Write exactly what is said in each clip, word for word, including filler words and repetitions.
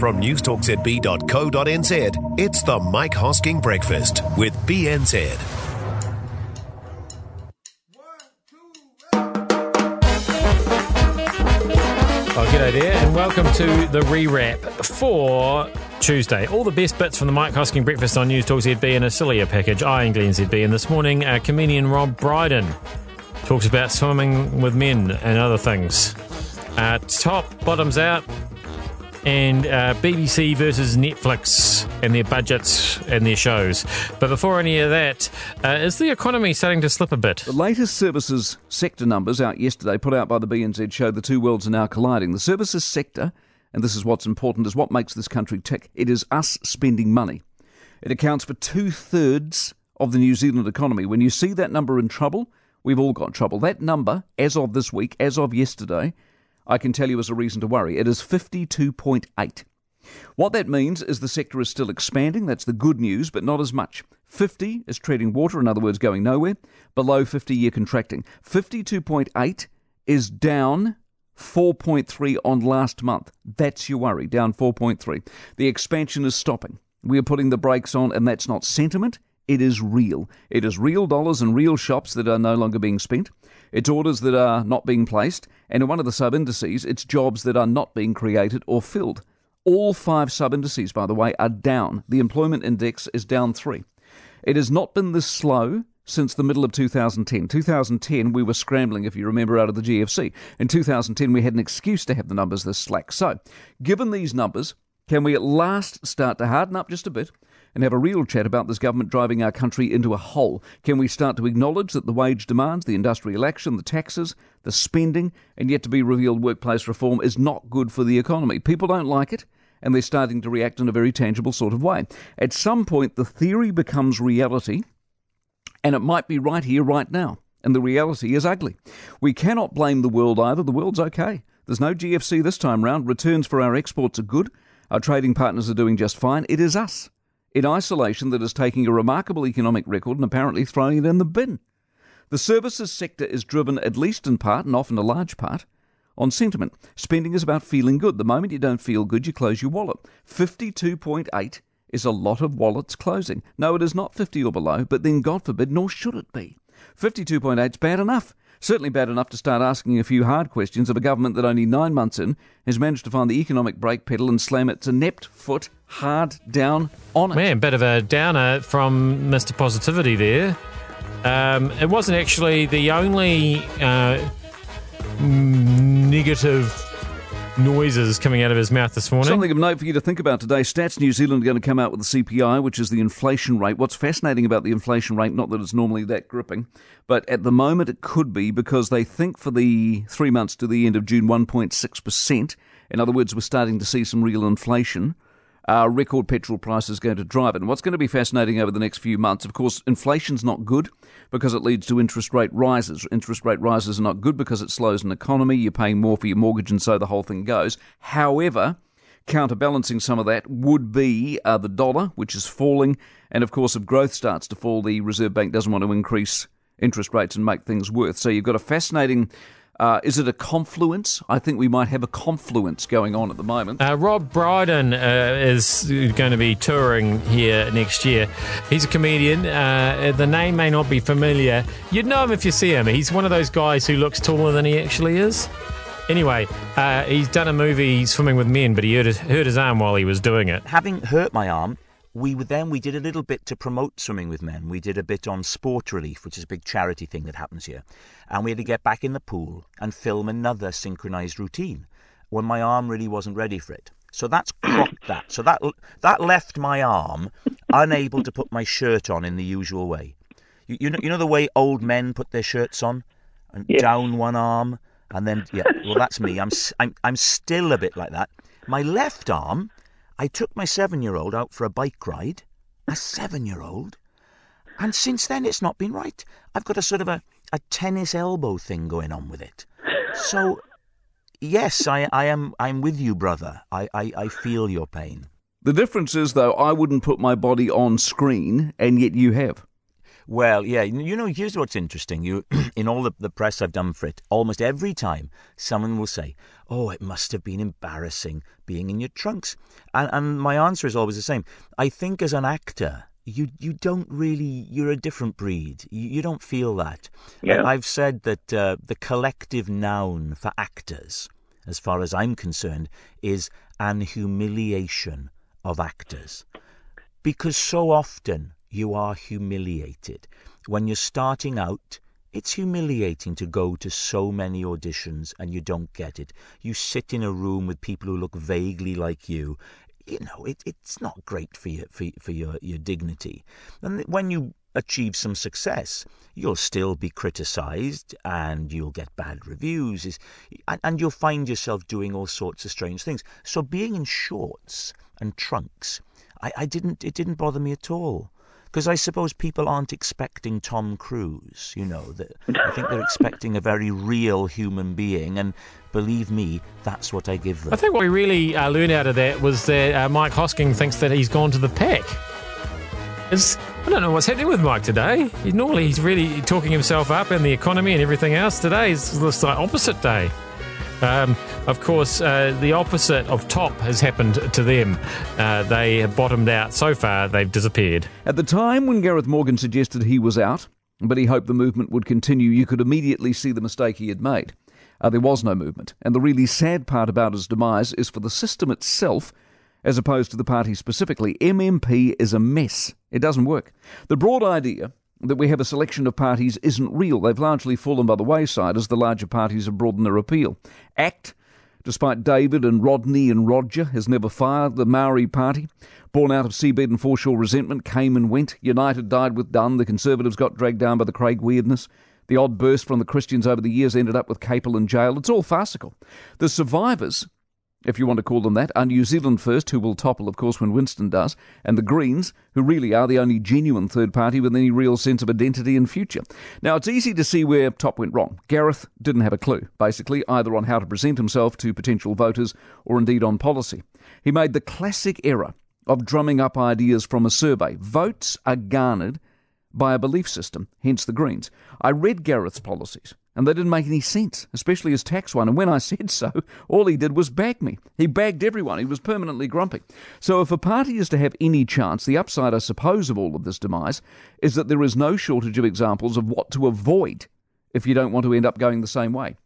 from newstalk z b dot co dot n z, it's the Mike Hosking Breakfast with B N Z. Oh, g'day there, and welcome to the rewrap for Tuesday. All the best bits from the Mike Hosking Breakfast on Newstalk Z B in a sillier package. I am Glenn Z B, and this morning, our comedian Rob Brydon talks about swimming with men and other things. Uh, top bottoms out, and uh, B B C versus Netflix and their budgets and their shows. But before any of that, uh, is the economy starting to slip a bit? The latest services sector numbers out yesterday, put out by the B N Z, show the two worlds are now colliding. The services sector, and this is what's important, is what makes this country tick. It is us spending money. It accounts for two-thirds of the New Zealand economy. When you see that number in trouble, we've all got trouble. That number, as of this week, as of yesterday, I can tell you is a reason to worry. It is fifty-two point eight. What that means is the sector is still expanding. That's the good news, but not as much. fifty is treading water, in other words, going nowhere. Below fifty, you're contracting. fifty-two point eight is down four point three on last month. That's your worry, down four point three. The expansion is stopping. We are putting the brakes on, and that's not sentiment. It is real. It is real dollars and real shops that are no longer being spent. It's orders that are not being placed. And in one of the sub-indices, it's jobs that are not being created or filled. All five sub-indices, by the way, are down. The employment index is down three. It has not been this slow since the middle of two thousand ten. two thousand ten, we were scrambling, if you remember, out of the G F C. In two thousand ten, we had an excuse to have the numbers this slack. So, given these numbers, can we at last start to harden up just a bit and have a real chat about this government driving our country into a hole? Can we start to acknowledge that the wage demands, the industrial action, the taxes, the spending, and yet-to-be-revealed workplace reform is not good for the economy? People don't like it, and they're starting to react in a very tangible sort of way. At some point, the theory becomes reality, and it might be right here, right now, and the reality is ugly. We cannot blame the world either. The world's okay. There's no G F C this time round. Returns for our exports are good. Our trading partners are doing just fine. It is us, in isolation, that is taking a remarkable economic record and apparently throwing it in the bin. The services sector is driven, at least in part, and often a large part, on sentiment. Spending is about feeling good. The moment you don't feel good, you close your wallet. fifty-two point eight is a lot of wallets closing. No, it is not fifty or below, but then, God forbid, nor should it be. fifty-two point eight is bad enough. Certainly bad enough to start asking a few hard questions of a government that only nine months in has managed to find the economic brake pedal and slam its inept foot hard down on it. Man, bit of a downer from Mister Positivity there. Um, it wasn't actually the only uh, negative noises coming out of his mouth this morning. Something of note for you to think about today. Stats New Zealand are going to come out with the C P I, which is the inflation rate. What's fascinating about the inflation rate, not that it's normally that gripping, but at the moment it could be, because they think for the three months to the end of June, one point six percent. In other words, we're starting to see some real inflation. Uh, record petrol prices going to drive it. And what's going to be fascinating over the next few months, of course, inflation's not good because it leads to interest rate rises. Interest rate rises are not good because it slows an economy. You're paying more for your mortgage, and so the whole thing goes. However, counterbalancing some of that would be uh, the dollar, which is falling. And, of course, if growth starts to fall, the Reserve Bank doesn't want to increase interest rates and make things worse. So you've got a fascinating... Uh, is it a confluence? I think we might have a confluence going on at the moment. Uh, Rob Brydon uh, is going to be touring here next year. He's a comedian. Uh, the name may not be familiar. You'd know him if you see him. He's one of those guys who looks taller than he actually is. Anyway, uh, he's done a movie, Swimming with Men, but he hurt his, hurt his arm while he was doing it. Having hurt my arm, we were then we did a little bit to promote Swimming with Men. We did a bit on Sport Relief, which is a big charity thing that happens here. And we had to get back in the pool and film another synchronised routine when my arm really wasn't ready for it. So that's cropped that. So that that left my arm unable to put my shirt on in the usual way. You, you know, you know the way old men put their shirts on, and yeah, down one arm, and then yeah. Well, that's me. I'm I'm I'm still a bit like that. My left arm. I took my seven-year-old out for a bike ride, a seven-year-old, and since then it's not been right. I've got a sort of a, a tennis elbow thing going on with it. So, yes, I, I am I'm with you, brother. I, I, I feel your pain. The difference is, though, I wouldn't put my body on screen, and yet you have. Well, yeah, you know, here's what's interesting. You, in all the, the press I've done for it, almost every time someone will say, oh, it must have been embarrassing being in your trunks. And, and my answer is always the same. I think as an actor, you you don't really, you're a different breed. You, you don't feel that. Yeah. I've said that uh, the collective noun for actors, as far as I'm concerned, is an humiliation of actors. Because so often you are humiliated. When you're starting out, it's humiliating to go to so many auditions and you don't get it. You sit in a room with people who look vaguely like you. You know, it, it's not great for your, for, for your, your dignity. And when you achieve some success, you'll still be criticised and you'll get bad reviews. And, and you'll find yourself doing all sorts of strange things. So being in shorts and trunks, I, I didn't, it didn't bother me at all. Because I suppose people aren't expecting Tom Cruise, you know. That I think they're expecting a very real human being, and believe me, that's what I give them. I think what we really uh, learned out of that was that uh, Mike Hosking thinks that he's gone to the pack. It's, I don't know what's happening with Mike today. He, normally he's really talking himself up and the economy and everything else. Today is the like, opposite day. Um, of course, uh, the opposite of TOP has happened to them. Uh, they have bottomed out. So far, they've disappeared. At the time when Gareth Morgan suggested he was out, but he hoped the movement would continue, you could immediately see the mistake he had made. Uh, there was no movement. And the really sad part about his demise is for the system itself, as opposed to the party specifically. M M P is a mess. It doesn't work. The broad idea that we have a selection of parties isn't real. They've largely fallen by the wayside as the larger parties have broadened their appeal. ACT, despite David and Rodney and Roger, has never fired. The Maori party, born out of seabed and foreshore resentment, came and went. United died with Dunn. The Conservatives got dragged down by the Craig weirdness. The odd burst from the Christians over the years ended up with Capel in jail. It's all farcical. The survivors, if you want to call them that, are New Zealand First, who will topple, of course, when Winston does, and the Greens, who really are the only genuine third party with any real sense of identity and future. Now, it's easy to see where TOP went wrong. Gareth didn't have a clue, basically, either on how to present himself to potential voters or indeed on policy. He made the classic error of drumming up ideas from a survey. Votes are garnered by a belief system, hence the Greens. I read Gareth's policies, and they didn't make any sense, especially his tax one. And when I said so, all he did was bag me. He bagged everyone. He was permanently grumpy. So if a party is to have any chance, the upside, I suppose, of all of this demise is that there is no shortage of examples of what to avoid if you don't want to end up going the same way.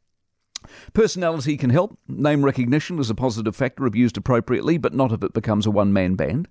Personality can help. Name recognition is a positive factor if used appropriately, but not if it becomes a one-man band.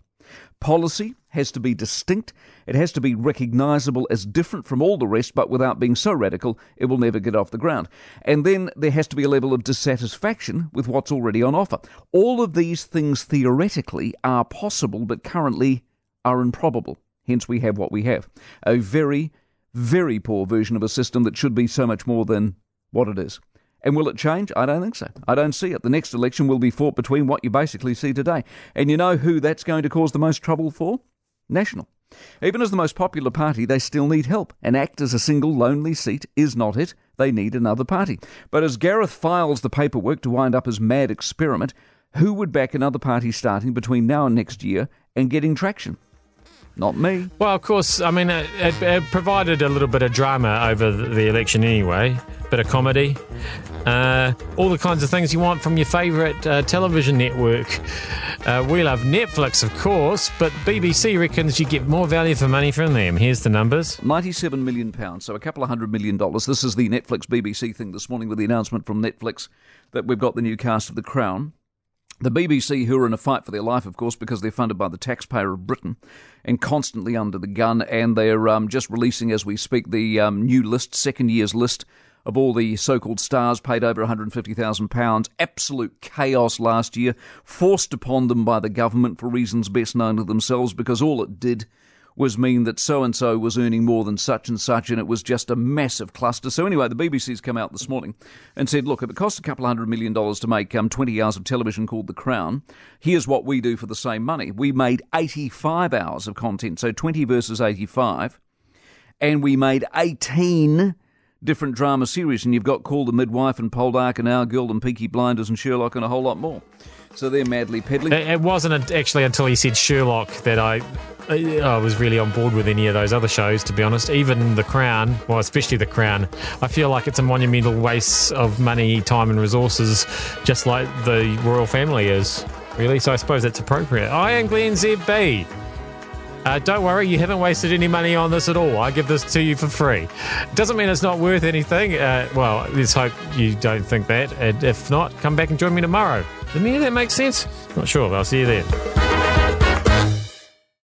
Policy has to be distinct. It has to be recognisable as different from all the rest, but without being so radical, it will never get off the ground. And then there has to be a level of dissatisfaction with what's already on offer. All of these things theoretically are possible, but currently are improbable. Hence we have what we have. A very, very poor version of a system that should be so much more than what it is. And will it change? I don't think so. I don't see it. The next election will be fought between what you basically see today. And you know who that's going to cause the most trouble for? National. Even as the most popular party, they still need help. And ACT as a single lonely seat is not it. They need another party. But as Gareth files the paperwork to wind up his mad experiment, who would back another party starting between now and next year and getting traction? Not me. Well, of course, I mean, it, it, it provided a little bit of drama over the, the election anyway, bit of comedy, uh, all the kinds of things you want from your favourite uh, television network. Uh, we love Netflix, of course, but B B C reckons you get more value for money from them. Here's the numbers. ninety-seven million pounds, so a couple of hundred million dollars. This is the Netflix B B C thing this morning with the announcement from Netflix that we've got the new cast of The Crown. The B B C, who are in a fight for their life, of course, because they're funded by the taxpayer of Britain and constantly under the gun, and they're um, just releasing, as we speak, the um, new list, second year's list of all the so-called stars paid over one hundred fifty thousand pounds. Absolute chaos last year, forced upon them by the government for reasons best known to themselves, because all it did was mean that so-and-so was earning more than such-and-such, and it was just a massive cluster. So anyway, the B B C's come out this morning and said, look, if it costs a couple of hundred million dollars to make um, twenty hours of television called The Crown, here's what we do for the same money. We made eighty-five hours of content, so twenty versus eighty-five, and we made eighteen different drama series, and you've got Call the Midwife and Poldark and Our Girl and Peaky Blinders and Sherlock and a whole lot more. So they're madly peddling. It wasn't actually until he said Sherlock that I I was really on board with any of those other shows, to be honest. Even The Crown, well, especially The Crown, I feel like it's a monumental waste of money, time and resources, just like the royal family is, really. So I suppose that's appropriate. I am Glenn Z B. Uh, don't worry, you haven't wasted any money on this at all. I give this to you for free. Doesn't mean it's not worth anything. Uh, well, let's hope you don't think that. And if not, come back and join me tomorrow. Does any of that make sense? Not sure, but I'll see you then.